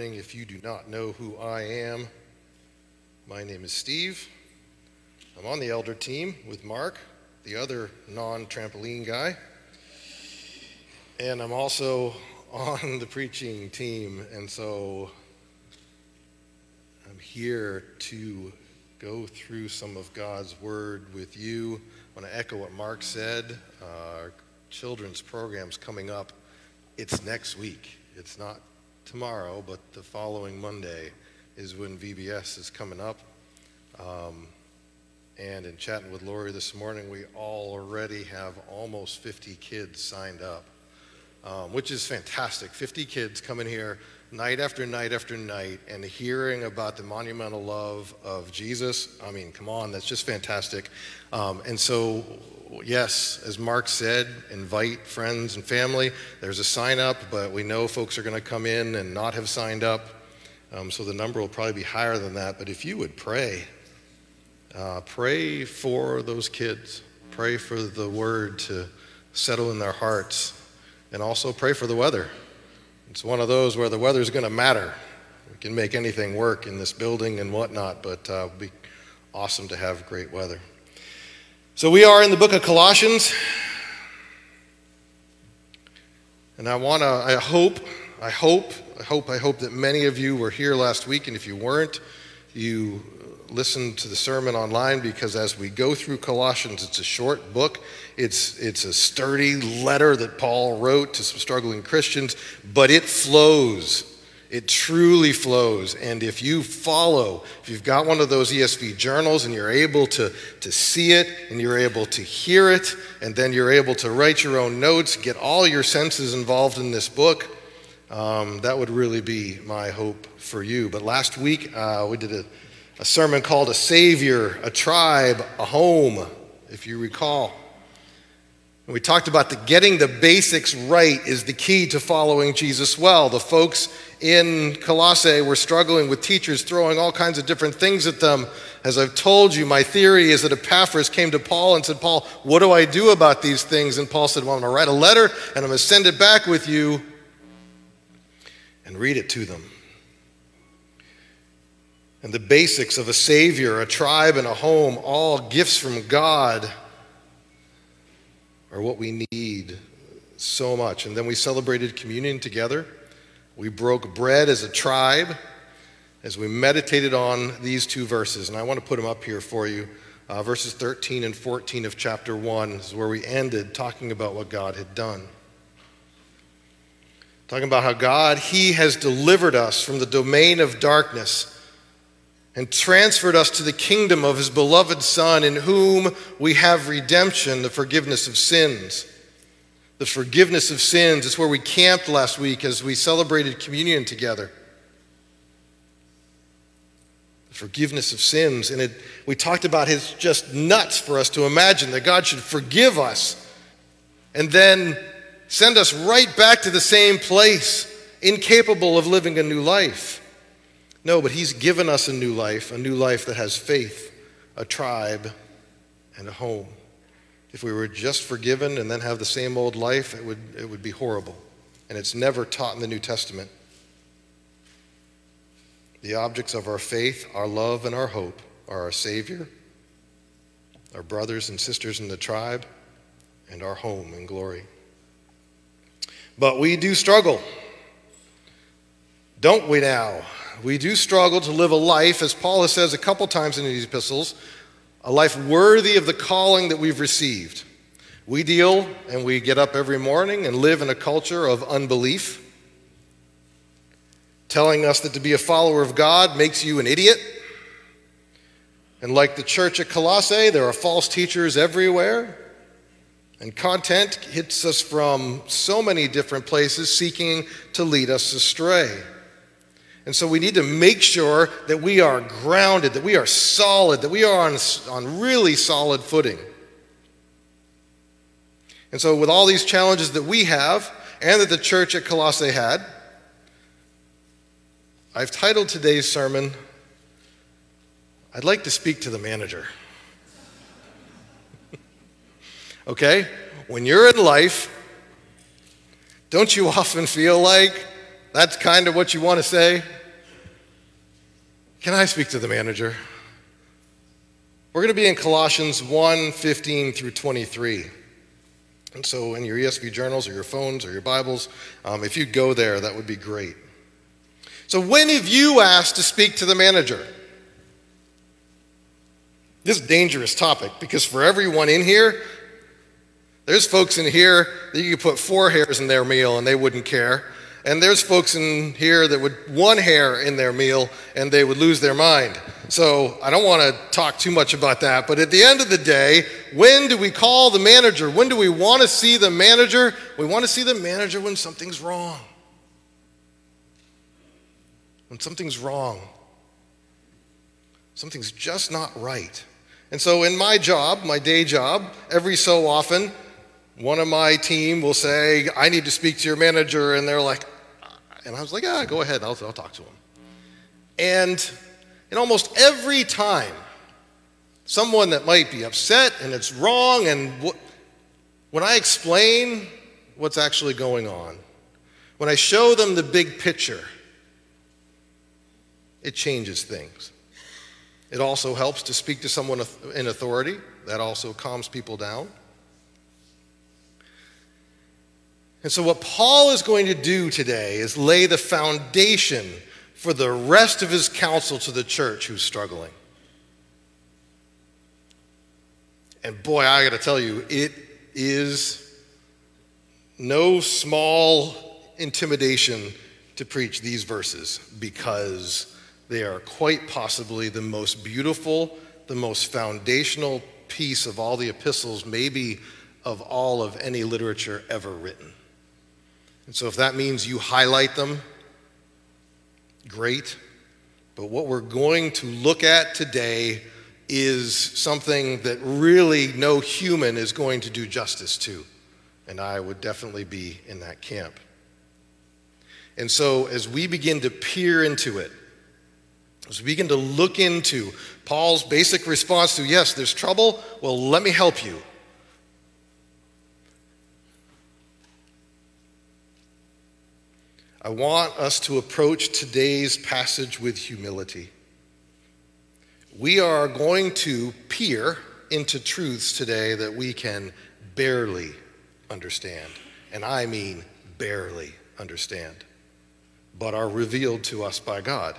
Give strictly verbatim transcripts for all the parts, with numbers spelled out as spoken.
If you do not know who I am, my name is Steve. I'm on the elder team with Mark, the other non-trampoline guy. And I'm also on the preaching team. And so I'm here to go through some of God's word with you. I want to echo what Mark said. Uh, our children's program's coming up. It's next week. It's not tomorrow, but the following Monday is when V B S is coming up. Um, and in chatting with Lori this morning, we already have almost fifty kids signed up, um, which is fantastic. fifty kids coming here night after night after night and hearing about the monumental love of Jesus. I mean, come on, that's just fantastic. Um, and so, yes, as Mark said, invite friends and family. There's a sign up, but we know folks are going to come in and not have signed up. Um, so the number will probably be higher than that. But if you would pray, uh, pray for those kids. Pray for the word to settle in their hearts. And also pray for the weather. It's one of those where the weather's going to matter. We can make anything work in this building and whatnot, but uh, it would be awesome to have great weather. So we are in the book of Colossians, and I want to, I hope, I hope, I hope, I hope that many of you were here last week, and if you weren't, you listened to the sermon online, because as we go through Colossians, it's a short book, it's, it's a sturdy letter that Paul wrote to some struggling Christians, but it flows. It truly flows, and if you follow, if you've got one of those E S V journals and you're able to, to see it and you're able to hear it, and then you're able to write your own notes, get all your senses involved in this book, um, that would really be my hope for you. But last week, uh, we did a, a sermon called A Savior, A Tribe, A Home, if you recall. We talked about the getting the basics right is the key to following Jesus well. The folks in Colossae were struggling with teachers throwing all kinds of different things at them. As I've told you, my theory is that Epaphras came to Paul and said, Paul, what do I do about these things? And Paul said, well, I'm going to write a letter and I'm going to send it back with you and read it to them. And the basics of a savior, a tribe, and a home, all gifts from God, are what we need so much. And then we celebrated communion together. We broke bread as a tribe as we meditated on these two verses. And I want to put them up here for you. Uh, verses thirteen and fourteen of chapter one is where we ended talking about what God had done. Talking about how God, He has delivered us from the domain of darkness and transferred us to the kingdom of His beloved Son, in whom we have redemption, the forgiveness of sins. The forgiveness of sins is where we camped last week as we celebrated communion together. The forgiveness of sins. And it, we talked about it's just nuts for us to imagine that God should forgive us and then send us right back to the same place, incapable of living a new life. No, but He's given us a new life, a new life that has faith, a tribe, and a home. If we were just forgiven and then have the same old life, it would, it would be horrible. And it's never taught in the New Testament. The objects of our faith, our love, and our hope are our Savior, our brothers and sisters in the tribe, and our home in glory. But we do struggle, don't we now? We do struggle to live a life, as Paul says a couple times in these epistles, a life worthy of the calling that we've received. We deal, and we get up every morning and live in a culture of unbelief, telling us that to be a follower of God makes you an idiot. And like the church at Colossae, there are false teachers everywhere, and content hits us from so many different places seeking to lead us astray. And so we need to make sure that we are grounded, that we are solid, that we are on, on really solid footing. And so with all these challenges that we have, and that the church at Colossae had, I've titled today's sermon, I'd like to speak to the manager. Okay? When you're in life, don't you often feel like that's kind of what you want to say? Can I speak to the manager? We're going to be in Colossians one, fifteen through twenty-three. And so in your E S V journals or your phones or your Bibles, um, if you go there, that would be great. So when have you asked to speak to the manager? This is a dangerous topic because for everyone in here, there's folks in here that you could put four hairs in their meal and they wouldn't care. And there's folks in here that would one hair in their meal and they would lose their mind. So I don't want to talk too much about that. But at the end of the day, when do we call the manager? When do we want to see the manager? We want to see the manager when something's wrong. When something's wrong. Something's just not right. And so in my job, my day job, every so often, one of my team will say, I need to speak to your manager. And they're like, and I was like, ah, go ahead. I'll, I'll talk to him. And in almost every time, someone that might be upset and it's wrong. And wh- when I explain what's actually going on, when I show them the big picture, it changes things. It also helps to speak to someone in authority. That also calms people down. And so what Paul is going to do today is lay the foundation for the rest of his counsel to the church who's struggling. And boy, I got to tell you, it is no small intimidation to preach these verses because they are quite possibly the most beautiful, the most foundational piece of all the epistles, maybe of all of any literature ever written. And so if that means you highlight them, great. But what we're going to look at today is something that really no human is going to do justice to. And I would definitely be in that camp. And so as we begin to peer into it, as we begin to look into Paul's basic response to, yes, there's trouble, well, let me help you. I want us to approach today's passage with humility. We are going to peer into truths today that we can barely understand, and I mean barely understand, but are revealed to us by God.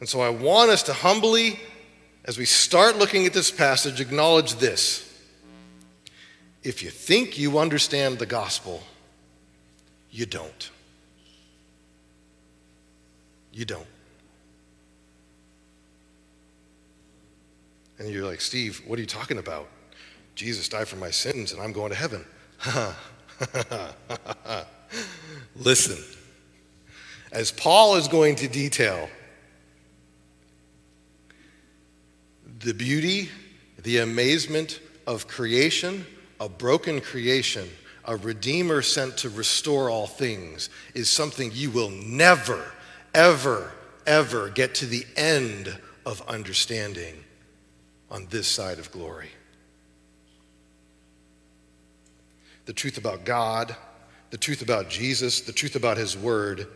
And so I want us to humbly, as we start looking at this passage, acknowledge this. If you think you understand the gospel, you don't. You don't. And you're like, Steve, what are you talking about? Jesus died for my sins and I'm going to heaven. Listen, as Paul is going to detail, the beauty, the amazement of creation, a broken creation, a Redeemer sent to restore all things, is something you will never ever, ever get to the end of understanding on this side of glory. The truth about God, the truth about Jesus, the truth about his word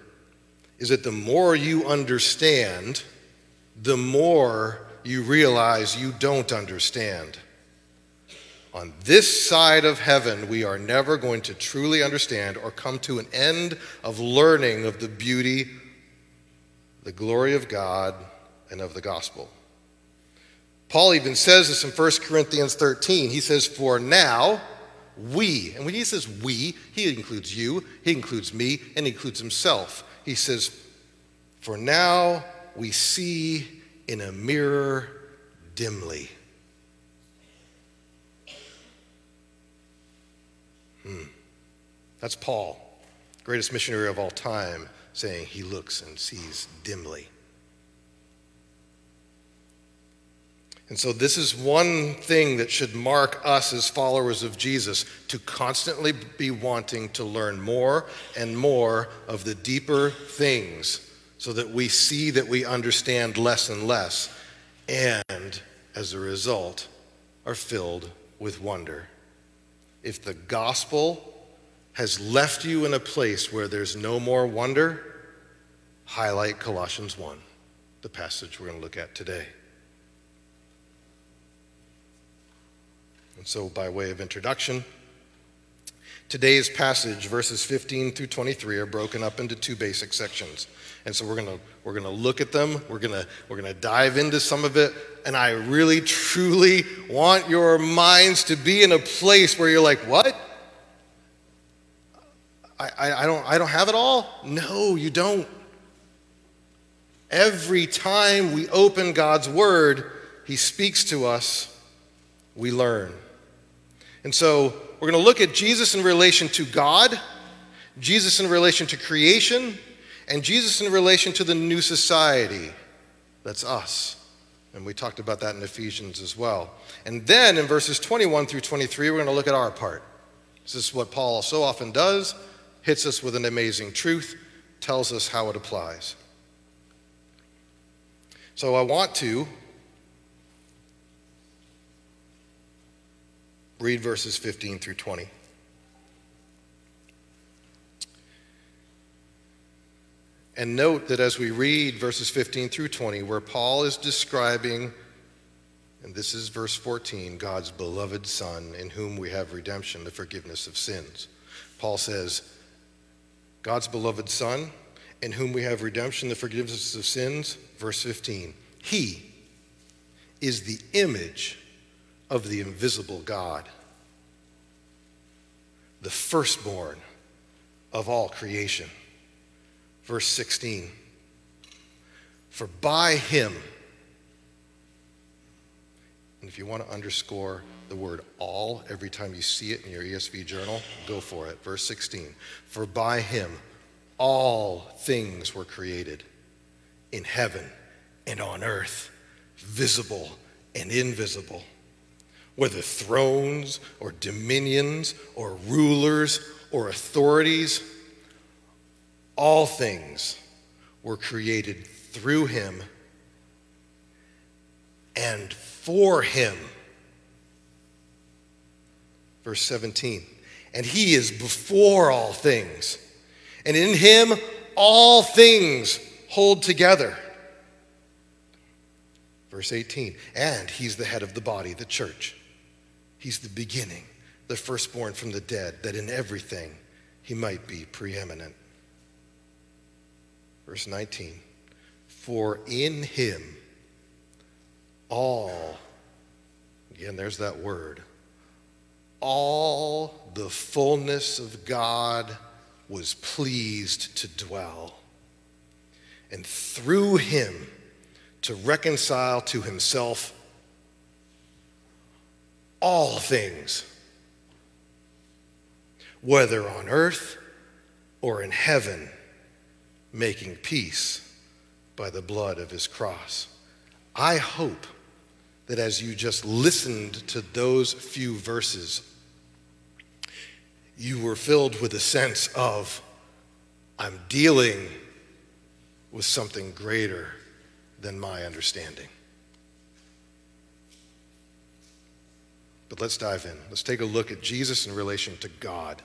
is that the more you understand, the more you realize you don't understand. On this side of heaven, we are never going to truly understand or come to an end of learning of the beauty, the glory of God, and of the gospel. Paul even says this in First Corinthians thirteen. He says, for now, we, and when he says we, he includes you, he includes me, and he includes himself. He says, for now we see in a mirror dimly. Hmm. That's Paul, greatest missionary of all time, saying he looks and sees dimly. And so this is one thing that should mark us as followers of Jesus, to constantly be wanting to learn more and more of the deeper things so that we see that we understand less and less, and as a result, are filled with wonder. If the gospel has left you in a place where there's no more wonder, highlight Colossians one, the passage we're going to look at today. And so, by way of introduction, today's passage, verses fifteen through twenty-three, are broken up into two basic sections. And so we're going to we're going to look at them. We're going to we're going to dive into some of it, and I really truly want your minds to be in a place where you're like, "What? I I, I don't I don't have it all?" No, you don't. Every time we open God's word, he speaks to us, we learn. And so we're going to look at Jesus in relation to God, Jesus in relation to creation, and Jesus in relation to the new society. That's us. And we talked about that in Ephesians as well. And then in verses twenty-one through twenty-three, we're going to look at our part. This is what Paul so often does, hits us with an amazing truth, tells us how it applies. So I want to read verses fifteen through twenty. And note that as we read verses fifteen through twenty, where Paul is describing, and this is verse fourteen, God's beloved Son, in whom we have redemption, the forgiveness of sins. Paul says, God's beloved Son, in whom we have redemption, the forgiveness of sins. Verse fifteen, he is the image of the invisible God, the firstborn of all creation. Verse sixteen, for by him, and if you want to underscore the word all every time you see it in your E S V journal, go for it. Verse sixteen, for by him all things were created in heaven and on earth, visible and invisible, whether thrones or dominions or rulers or authorities, all things were created through him and for him. Verse seventeen, and he is before all things, and in him all things hold together. Verse eighteen, and he's the head of the body, the church. He's the beginning, the firstborn from the dead, that in everything he might be preeminent. Verse nineteen, for in him all, again there's that word, all the fullness of God was pleased to dwell, and through him to reconcile to himself all things, whether on earth or in heaven, making peace by the blood of his cross. I hope that as you just listened to those few verses, you were filled with a sense of, I'm dealing with something greater than my understanding. But let's dive in. Let's take a look at Jesus in relation to God.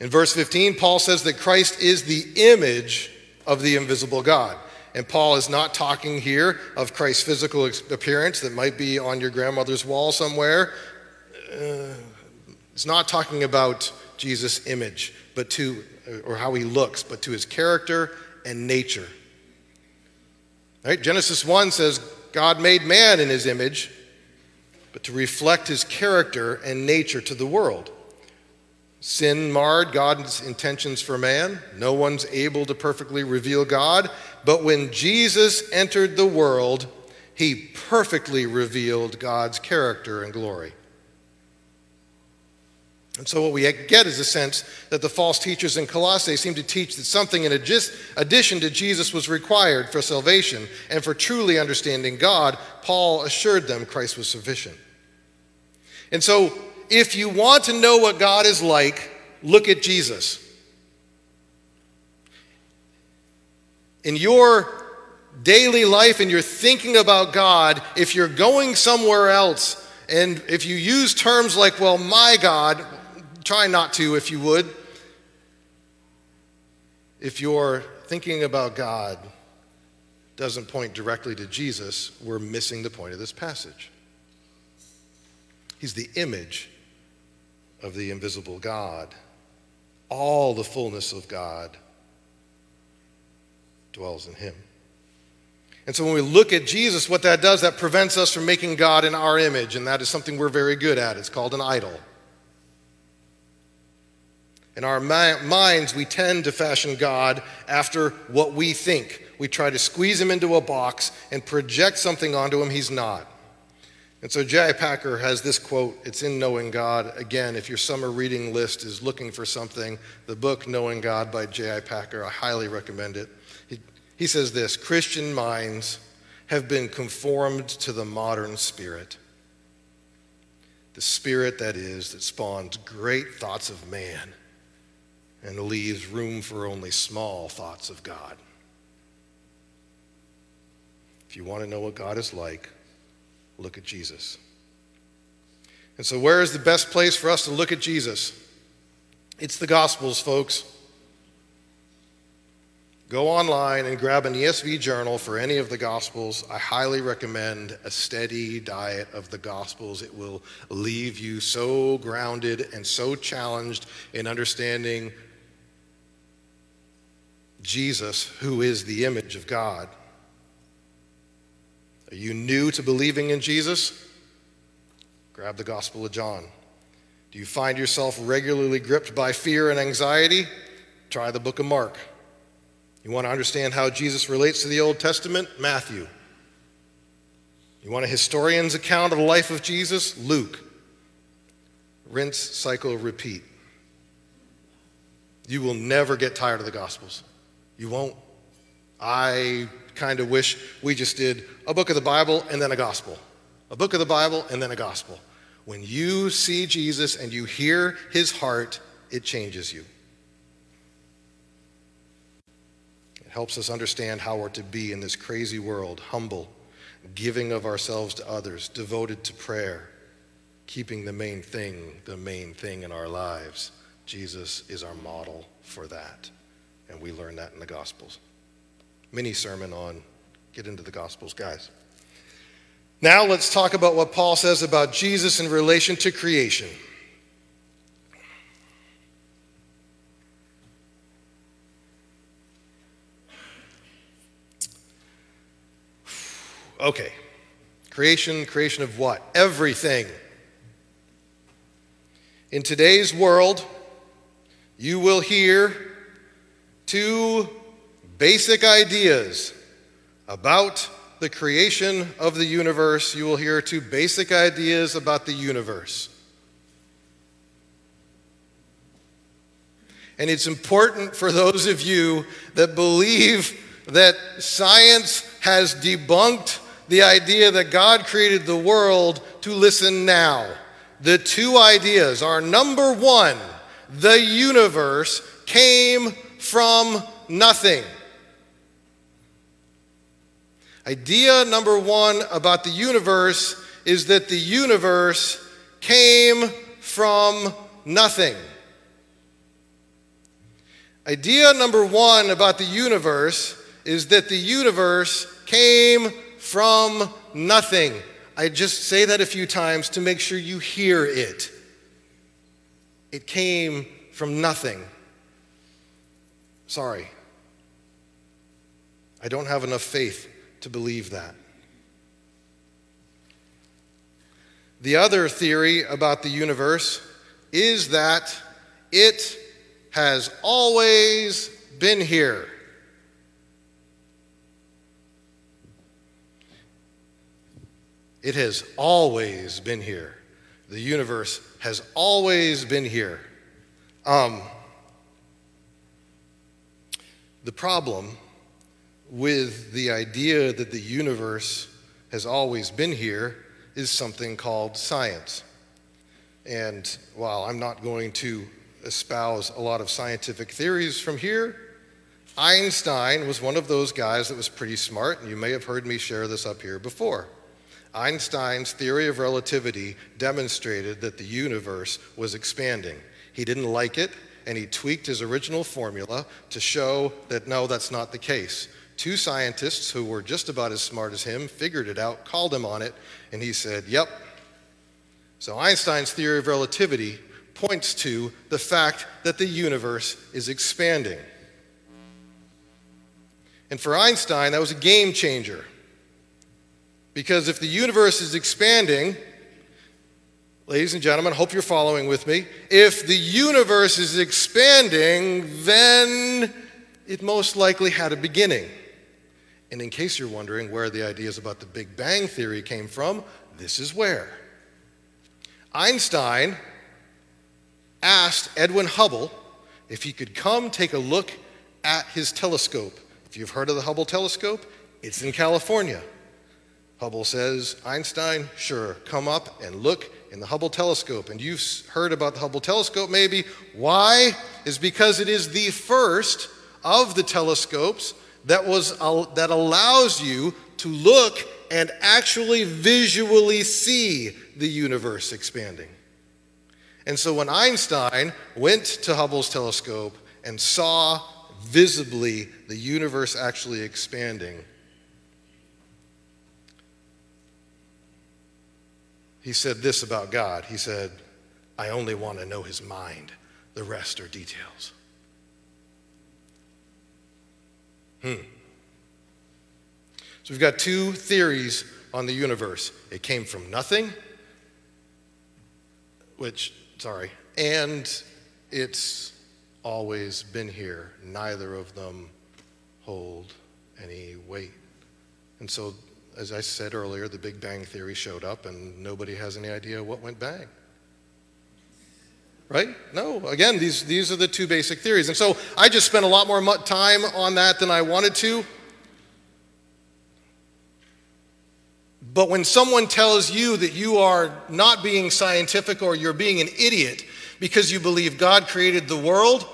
In verse fifteen, Paul says that Christ is the image of the invisible God. And Paul is not talking here of Christ's physical appearance that might be on your grandmother's wall somewhere. Uh, it's not talking about Jesus' image, but to, or how he looks, but to his character and nature. Right? Genesis one says God made man in his image, but to reflect his character and nature to the world. Sin marred God's intentions for man. No one's able to perfectly reveal God. But when Jesus entered the world, he perfectly revealed God's character and glory. And so what we get is a sense that the false teachers in Colossae seem to teach that something in addition to Jesus was required for salvation, and for truly understanding God, Paul assured them Christ was sufficient. And so, if you want to know what God is like, look at Jesus. in your daily life and you're thinking about God, if you're going somewhere else and if you use terms like, well, my God, try not to if you would. If you're thinking about God doesn't point directly to Jesus, we're missing the point of this passage. He's the image of the invisible God. All the fullness of God dwells in him. And so when we look at Jesus, what that does, that prevents us from making God in our image, and that is something we're very good at. It's called an idol. In our mi- minds, we tend to fashion God after what we think. We try to squeeze him into a box and project something onto him he's not. And so J I. Packer has this quote, it's in Knowing God. Again, if your summer reading list is looking for something, the book Knowing God by J I. Packer, I highly recommend it. He, he says this, Christian minds have been conformed to the modern spirit, the spirit that is, that spawns great thoughts of man and leaves room for only small thoughts of God. If you want to know what God is like, look at Jesus. And so where is the best place for us to look at Jesus? It's the Gospels, folks. Go online and grab an E S V journal for any of the Gospels. I highly recommend a steady diet of the Gospels. It will leave you so grounded and so challenged in understanding Jesus, who is the image of God. Are you new to believing in Jesus? Grab the Gospel of John. Do you find yourself regularly gripped by fear and anxiety? Try the book of Mark. You want to understand how Jesus relates to the Old Testament? Matthew. You want a historian's account of the life of Jesus? Luke. Rinse, cycle, repeat. You will never get tired of the Gospels. You won't. I kind of wish we just did a book of the Bible and then a gospel. A book of the Bible and then a gospel. When you see Jesus and you hear his heart, it changes you. It helps us understand how we're to be in this crazy world, humble, giving of ourselves to others, devoted to prayer, keeping the main thing, the main thing in our lives. Jesus is our model for that, and we learn that in the Gospels. Mini sermon on get into the Gospels, guys. Now let's talk about what Paul says about Jesus in relation to creation. Okay. Creation, creation of what? Everything. In today's world, you will hear two basic ideas about the creation of the universe. You will hear two basic ideas about the universe. And it's important for those of you that believe that science has debunked the idea that God created the world to listen now. The two ideas are, number one, the universe came from nothing. Idea number one about the universe is that the universe came from nothing. Idea number one about the universe is that the universe came from nothing. I just say that a few times to make sure you hear it. It came from nothing. Sorry. I don't have enough faith to believe that. The other theory about the universe is that it has always been here. It has always been here. The universe has always been here. Um, the problem with the idea that the universe has always been here is something called science. And while I'm not going to espouse a lot of scientific theories from here, Einstein was one of those guys that was pretty smart, and you may have heard me share this up here before. Einstein's theory of relativity demonstrated that the universe was expanding. He didn't like it, and he tweaked his original formula to show that no, that's not the case. Two scientists who were just about as smart as him figured it out, called him on it, and he said, yep. So Einstein's theory of relativity points to the fact that the universe is expanding. And for Einstein, that was a game changer. Because if the universe is expanding, ladies and gentlemen, I hope you're following with me. If the universe is expanding, then it most likely had a beginning. And in case you're wondering where the ideas about the Big Bang Theory came from, this is where. Einstein asked Edwin Hubble if he could come take a look at his telescope. If you've heard of the Hubble telescope, it's in California. Hubble says, Einstein, sure, come up and look in the Hubble telescope. And you've heard about the Hubble telescope maybe. Why? Is because it is the first of the telescopes that was uh, that allows you to look and actually visually see the universe expanding. And so when Einstein went to Hubble's telescope and saw visibly the universe actually expanding, he said this about God. He said, I only want to know his mind. The rest are details. Hmm. So we've got two theories on the universe. It came from nothing, which, sorry, and it's always been here. Neither of them hold any weight. And so, as I said earlier, the Big Bang Theory showed up and nobody has any idea what went bang. Right? No. Again, these, these are the two basic theories. And so I just spent a lot more time on that than I wanted to. But when someone tells you that you are not being scientific or you're being an idiot because you believe God created the world,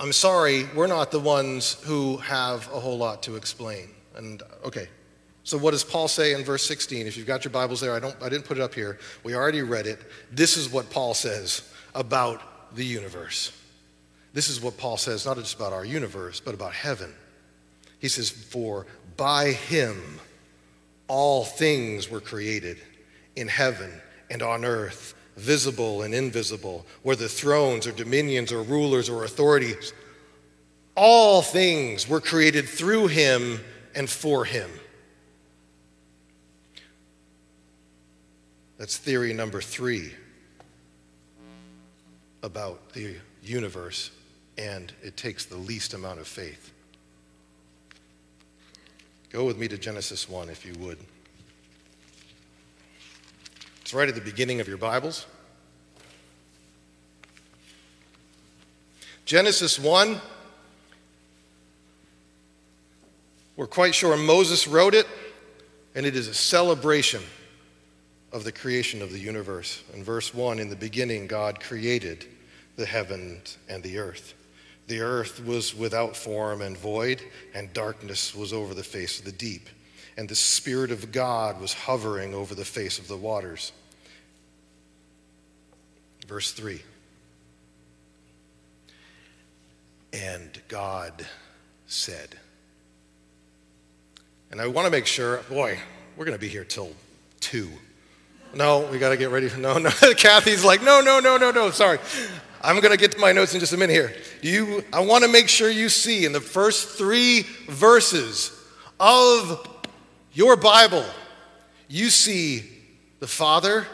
I'm sorry, we're not the ones who have a whole lot to explain. And, okay, so what does Paul say in verse sixteen? If you've got your Bibles there, I don't, I didn't put it up here. We already read it. This is what Paul says about the universe. This is what Paul says, not just about our universe, but about heaven. He says, for by him all things were created in heaven and on earth, visible and invisible, whether thrones or dominions or rulers or authorities. All things were created through him and for him. That's theory number three about the universe, and it takes the least amount of faith. Go with me to Genesis one, if you would. It's right at the beginning of your Bibles. Genesis one, we're quite sure Moses wrote it, and it is a celebration of the creation of the universe. In verse one, in the beginning, God created the heavens and the earth. The earth was without form and void, and darkness was over the face of the deep. And the Spirit of God was hovering over the face of the waters. Verse three. And God said. And I want to make sure, boy, we're going to be here till two. No, we got to get ready. No, no. Kathy's like, no, no, no, no, no. Sorry. I'm going to get to my notes in just a minute here. You, I want to make sure you see in the first three verses of your Bible, you see the Father,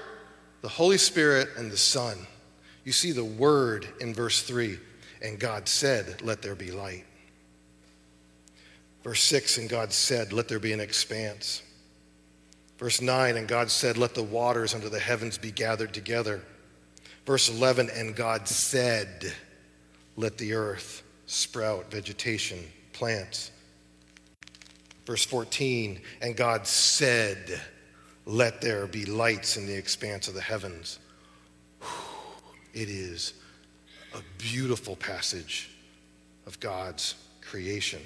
the Holy Spirit, and the Son. You see the Word in verse three. And God said, let there be light. Verse six, and God said, let there be an expanse. Verse nine, and God said, let the waters under the heavens be gathered together. Verse eleven, and God said, let the earth sprout vegetation, plants. Verse fourteen, and God said, let there be lights in the expanse of the heavens. It is a beautiful passage of God's creation.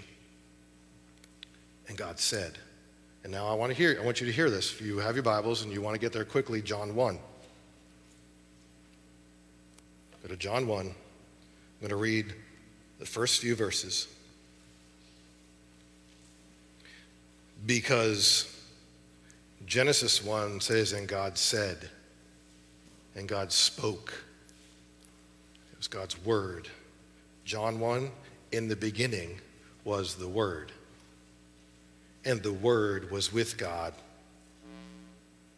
And God said, and now I want to hear, I want you to hear this. If you have your Bibles and you want to get there quickly, John one. Go to John one. I'm going to read the first few verses. Because Genesis one says, and God said, and God spoke. It was God's word. John one, in the beginning was the Word. And the Word was with God.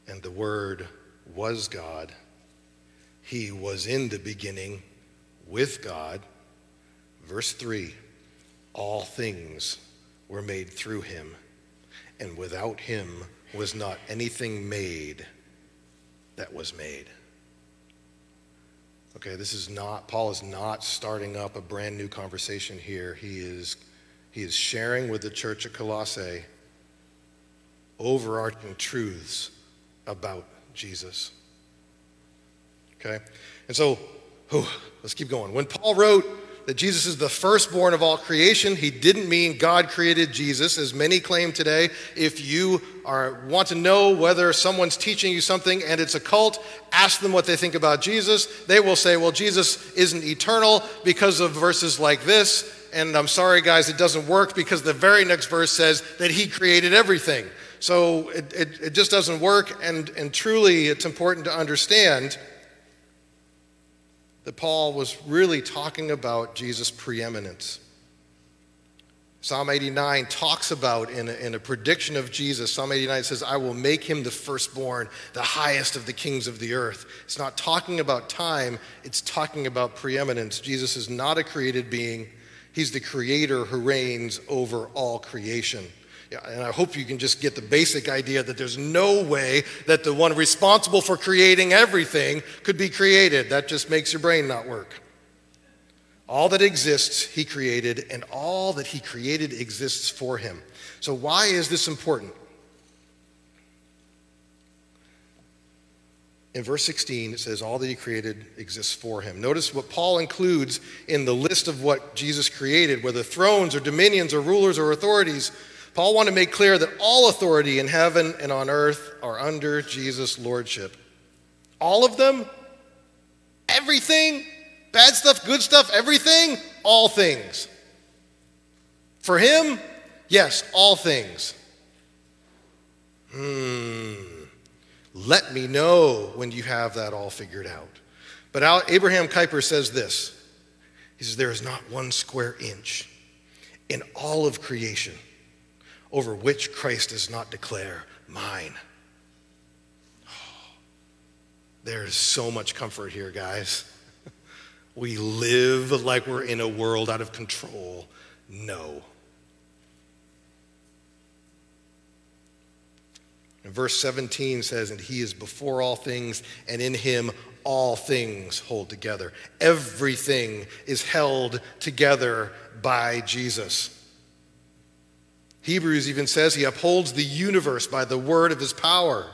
And the Word was God. He was in the beginning with God. Verse three, all things were made through him. And without him was not anything made that was made. Okay, this is not, Paul is not starting up a brand new conversation here. He is, he is sharing with the church at Colossae overarching truths about Jesus. Okay, and so, whew, let's keep going. When Paul wrote that Jesus is the firstborn of all creation, he didn't mean God created Jesus, as many claim today. If you are, want to know whether someone's teaching you something and it's a cult, ask them what they think about Jesus. They will say, well, Jesus isn't eternal because of verses like this. And I'm sorry, guys, it doesn't work because the very next verse says that he created everything. So it, it, it just doesn't work. And, and truly, it's important to understand that Paul was really talking about Jesus' preeminence. Psalm eighty-nine talks about, in a, in a prediction of Jesus, Psalm eighty-nine says, I will make him the firstborn, the highest of the kings of the earth. It's not talking about time, it's talking about preeminence. Jesus is not a created being. He's the creator who reigns over all creation. Yeah, and I hope you can just get the basic idea that there's no way that the one responsible for creating everything could be created. That just makes your brain not work. All that exists, he created, and all that he created exists for him. So why is this important? In verse sixteen, it says, all that he created exists for him. Notice what Paul includes in the list of what Jesus created, whether thrones or dominions or rulers or authorities. Paul wanted to make clear that all authority in heaven and on earth are under Jesus' lordship. All of them? Everything? Bad stuff, good stuff, everything? All things. For him? Yes, all things. Hmm. Let me know when you have that all figured out. But Abraham Kuyper says this. He says, there is not one square inch in all of creation over which Christ does not declare, mine. Oh, there's so much comfort here, guys. We live like we're in a world out of control. No. And verse seventeen says, and he is before all things, and in him all things hold together. Everything is held together by Jesus. Hebrews even says he upholds the universe by the word of his power.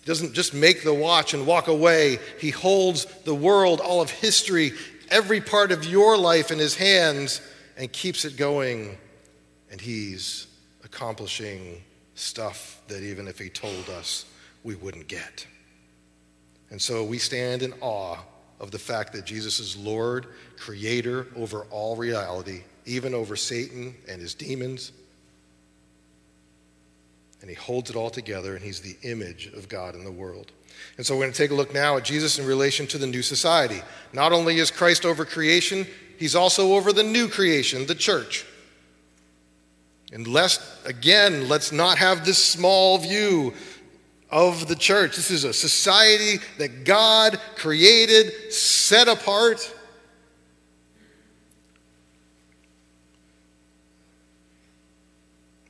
He doesn't just make the watch and walk away. He holds the world, all of history, every part of your life in his hands and keeps it going. And he's accomplishing stuff that even if he told us, we wouldn't get. And so we stand in awe of the fact that Jesus is Lord, creator over all reality, even over Satan and his demons. And he holds it all together, and he's the image of God in the world. And so we're going to take a look now at Jesus in relation to the new society. Not only is Christ over creation, he's also over the new creation, the church. And lest, again, let's not have this small view of the church. This is a society that God created, set apart.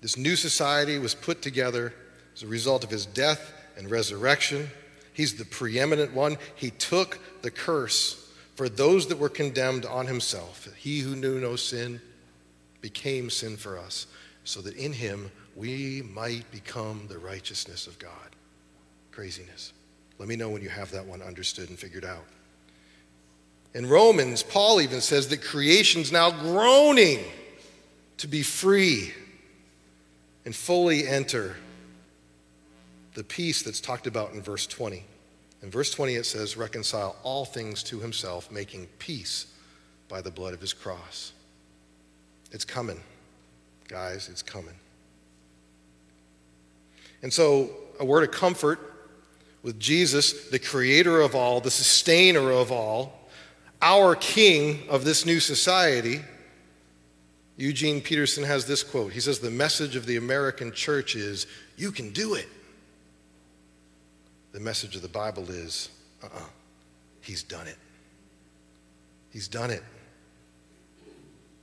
This new society was put together as a result of his death and resurrection. He's the preeminent one. He took the curse for those that were condemned on himself. He who knew no sin became sin for us, so that in him we might become the righteousness of God. Craziness. Let me know when you have that one understood and figured out. In Romans, Paul even says that creation's now groaning to be free and fully enter the peace that's talked about in verse twenty. In verse twenty it says, reconcile all things to himself, making peace by the blood of his cross. It's coming, guys, it's coming. And so, a word of comfort with Jesus, the creator of all, the sustainer of all, our king of this new society, Eugene Peterson has this quote. He says, the message of the American church is, you can do it. The message of the Bible is, uh-uh, he's done it. He's done it.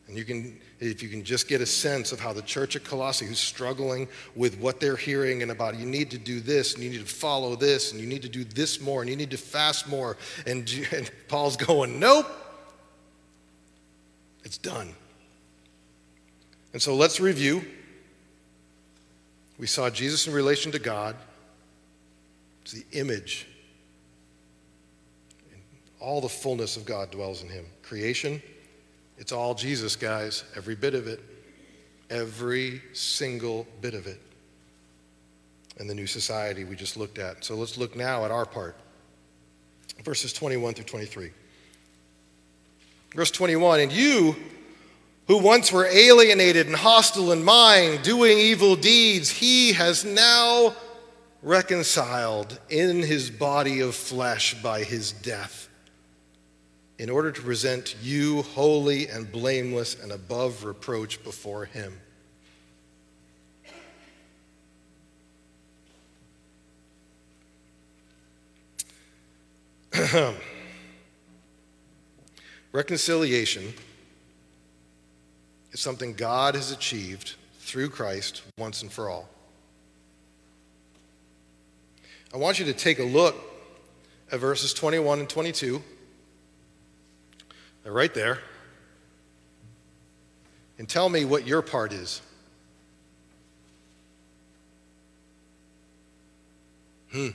And you can, if you can just get a sense of how the church at Colossae, who's struggling with what they're hearing and about, you need to do this, and you need to follow this, and you need to do this more, and you need to fast more. And, and Paul's going, nope, it's done. And so let's review. We saw Jesus in relation to God. It's the image. All the fullness of God dwells in him. Creation. It's all Jesus, guys, every bit of it, every single bit of it, and the new society we just looked at. So let's look now at our part, verses twenty-one through twenty-three. Verse twenty-one, and you who once were alienated and hostile in mind, doing evil deeds, he has now reconciled in his body of flesh by his death, in order to present you holy and blameless and above reproach before him. Reconciliation is something God has achieved through Christ once and for all. I want you to take a look at verses twenty-one and twenty-two. They're right there. And tell me what your part is. Hmm.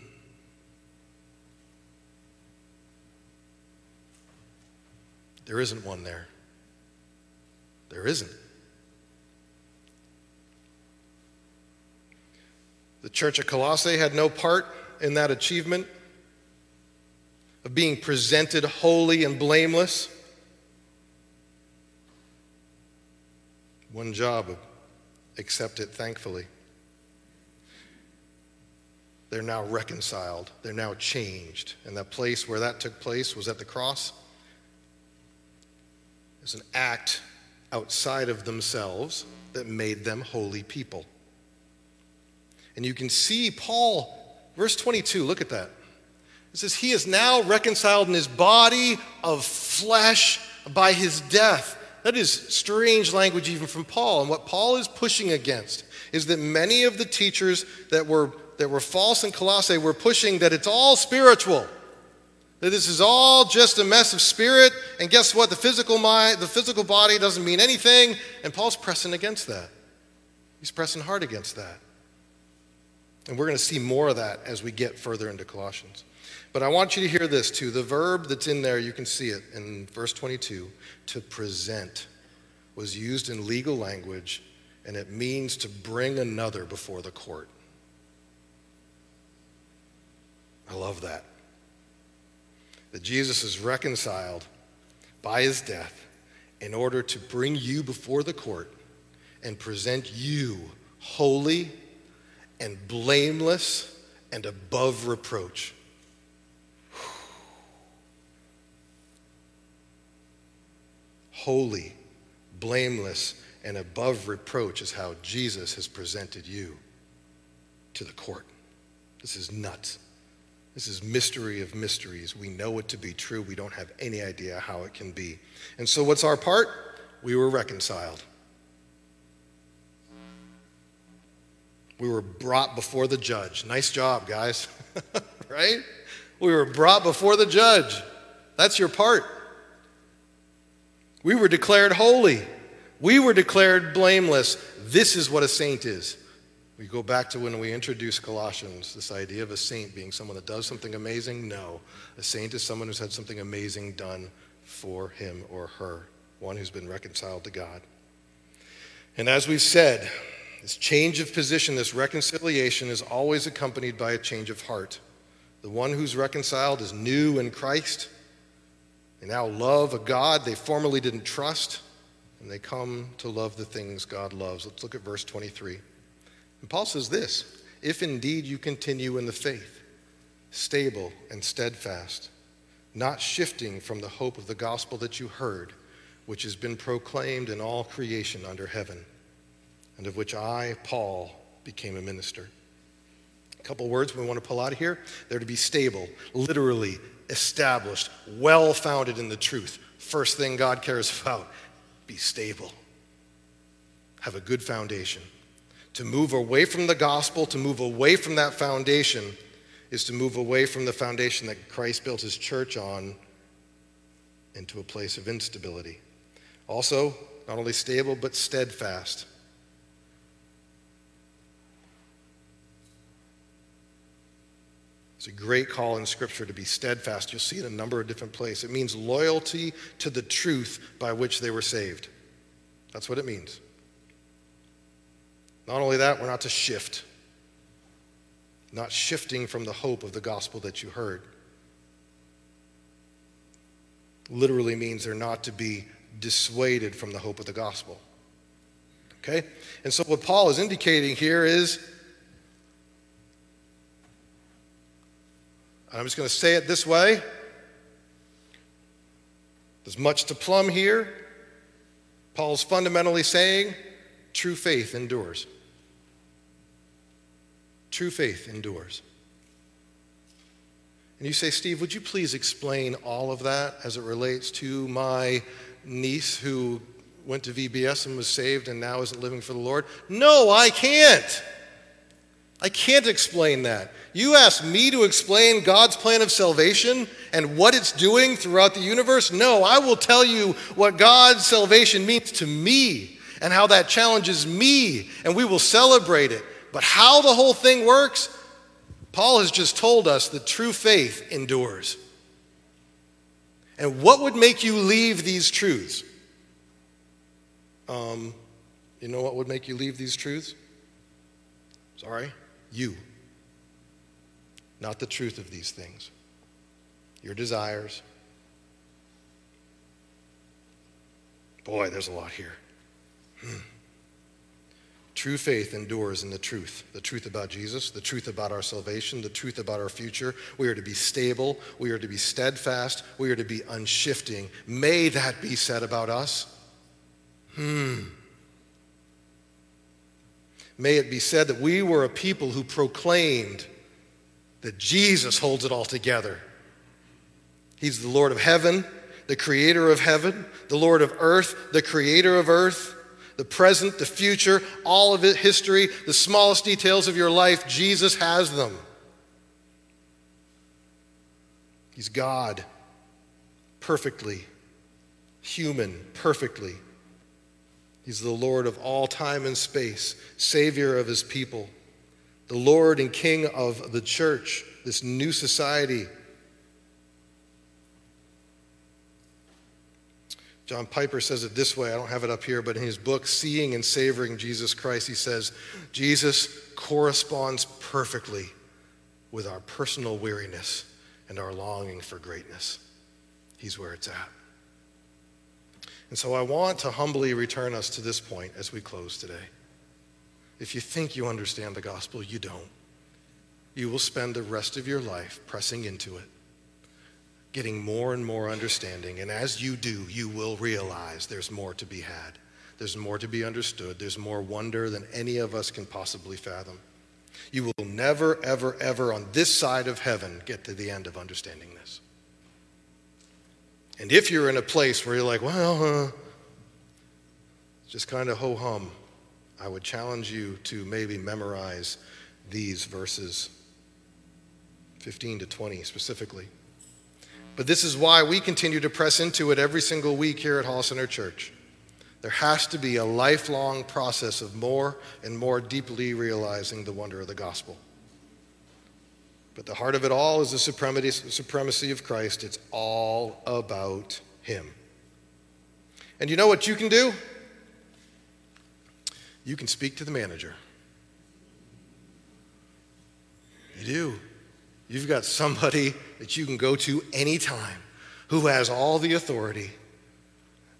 There isn't one there. There isn't. The church of Colossae had no part in that achievement of being presented holy and blameless. One job, accept it thankfully. They're now reconciled. They're now changed. And that place where that took place was at the cross. It's an act outside of themselves that made them holy people. And you can see Paul, verse twenty-two, look at that. It says, he is now reconciled in his body of flesh by his death. That is strange language even from Paul. And what Paul is pushing against is that many of the teachers that were that were false in Colossae were pushing that it's all spiritual, that this is all just a mess of spirit, and guess what? The physical mind, the physical body doesn't mean anything, and Paul's pressing against that. He's pressing hard against that. And we're going to see more of that as we get further into Colossians. But I want you to hear this too. The verb that's in there, you can see it in verse twenty-two, to present, was used in legal language, and it means to bring another before the court. I love that. That Jesus is reconciled by his death in order to bring you before the court and present you holy and blameless and above reproach. Holy, blameless, and above reproach is how Jesus has presented you to the court. This is nuts. This is mystery of mysteries. We know it to be true. We don't have any idea how it can be. And so what's our part? We were reconciled. We were brought before the judge. Nice job, guys. Right? We were brought before the judge. That's your part. We were declared holy. We were declared blameless. This is what a saint is. We go back to when we introduced Colossians, this idea of a saint being someone that does something amazing. No, a saint is someone who's had something amazing done for him or her, one who's been reconciled to God. And as we've said, this change of position, this reconciliation, is always accompanied by a change of heart. The one who's reconciled is new in Christ. They now love a God they formerly didn't trust, and they come to love the things God loves. Let's look at verse twenty-three. And Paul says this, "If indeed you continue in the faith, stable and steadfast, not shifting from the hope of the gospel that you heard, which has been proclaimed in all creation under heaven, and of which I, Paul, became a minister." A couple words we want to pull out of here. They're to be stable, literally established, well-founded in the truth. First thing God cares about, be stable. Have a good foundation. To move away from the gospel, to move away from that foundation, is to move away from the foundation that Christ built his church on into a place of instability. Also, not only stable, but steadfast. It's a great call in Scripture to be steadfast. You'll see it in a number of different places. It means loyalty to the truth by which they were saved. That's what it means. Not only that, we're not to shift. Not shifting from the hope of the gospel that you heard. Literally means they're not to be dissuaded from the hope of the gospel. Okay? And so what Paul is indicating here is, and I'm just going to say it this way, there's much to plumb here. Paul's fundamentally saying, true faith endures. True faith endures. And you say, Steve, would you please explain all of that as it relates to my niece who went to V B S and was saved and now isn't living for the Lord? No, I can't. I can't explain that. You ask me to explain God's plan of salvation and what it's doing throughout the universe? No, I will tell you what God's salvation means to me and how that challenges me, and we will celebrate it. But how the whole thing works, Paul has just told us that true faith endures. And what would make you leave these truths? Um, you know what would make you leave these truths? Sorry, you. Not the truth of these things. Your desires. Boy, there's a lot here. Hmm. True faith endures in the truth, the truth about Jesus, the truth about our salvation, the truth about our future. We are to be stable. We are to be steadfast. We are to be unshifting. May that be said about us. Hmm. May it be said that we were a people who proclaimed that Jesus holds it all together. He's the Lord of heaven, the creator of heaven, the Lord of earth, the creator of earth. The present, the future, all of it, history, the smallest details of your life, Jesus has them. He's God, perfectly, human, perfectly. He's the Lord of all time and space, Savior of his people, the Lord and King of the church, this new society. John Piper says it this way, I don't have it up here, but in his book, Seeing and Savoring Jesus Christ, he says, Jesus corresponds perfectly with our personal weariness and our longing for greatness. He's where it's at. And so I want to humbly return us to this point as we close today. If you think you understand the gospel, you don't. You will spend the rest of your life pressing into it, getting more and more understanding, and as you do, you will realize there's more to be had. There's more to be understood. There's more wonder than any of us can possibly fathom. You will never, ever, ever on this side of heaven get to the end of understanding this. And if you're in a place where you're like, well, uh, just kind of ho-hum, I would challenge you to maybe memorize these verses, fifteen to twenty specifically. But this is why we continue to press into it every single week here at Hall Center Church. There has to be a lifelong process of more and more deeply realizing the wonder of the gospel. But the heart of it all is the supremacy of Christ. It's all about him. And you know what you can do? You can speak to the manager. You do. You've got somebody that you can go to anytime who has all the authority,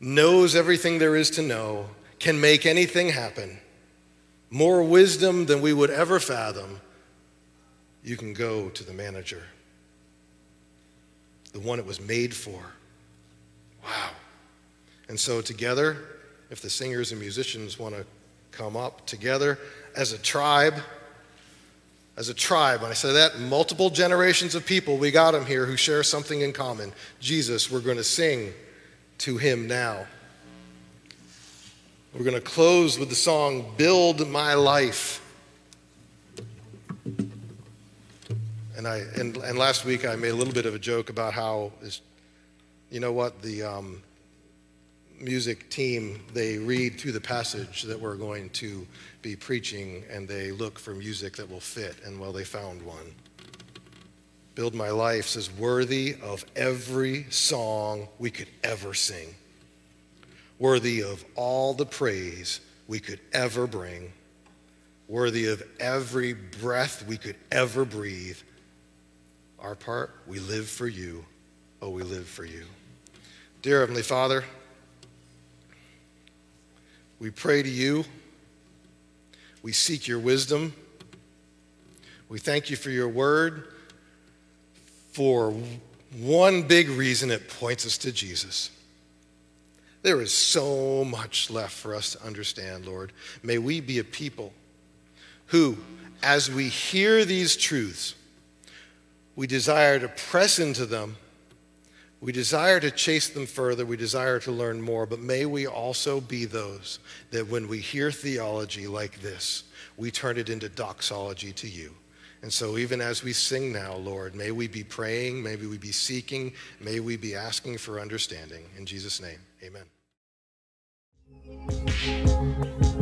knows everything there is to know, can make anything happen. More wisdom than we would ever fathom. You can go to the manager, the one it was made for. Wow. And so together, if the singers and musicians want to come up together as a tribe, as a tribe, when I say that, multiple generations of people, we got them here who share something in common. Jesus, we're going to sing to him now. We're going to close with the song, Build My Life. And I and, and last week I made a little bit of a joke about how, is, you know what, the um, music team, they read through the passage that we're going to be preaching and they look for music that will fit, and well, they found one. Build My Life says, worthy of every song we could ever sing, worthy of all the praise we could ever bring, worthy of every breath we could ever breathe. Our part, we live for you. Oh, we live for you. Dear Heavenly Father, we pray to you. We seek your wisdom. We thank you for your word. For one big reason, it points us to Jesus. There is so much left for us to understand, Lord. May we be a people who, as we hear these truths, we desire to press into them. We desire to chase them further. We desire to learn more. But may we also be those that when we hear theology like this, we turn it into doxology to you. And so even as we sing now, Lord, may we be praying, may we be seeking, may we be asking for understanding. In Jesus' name, amen.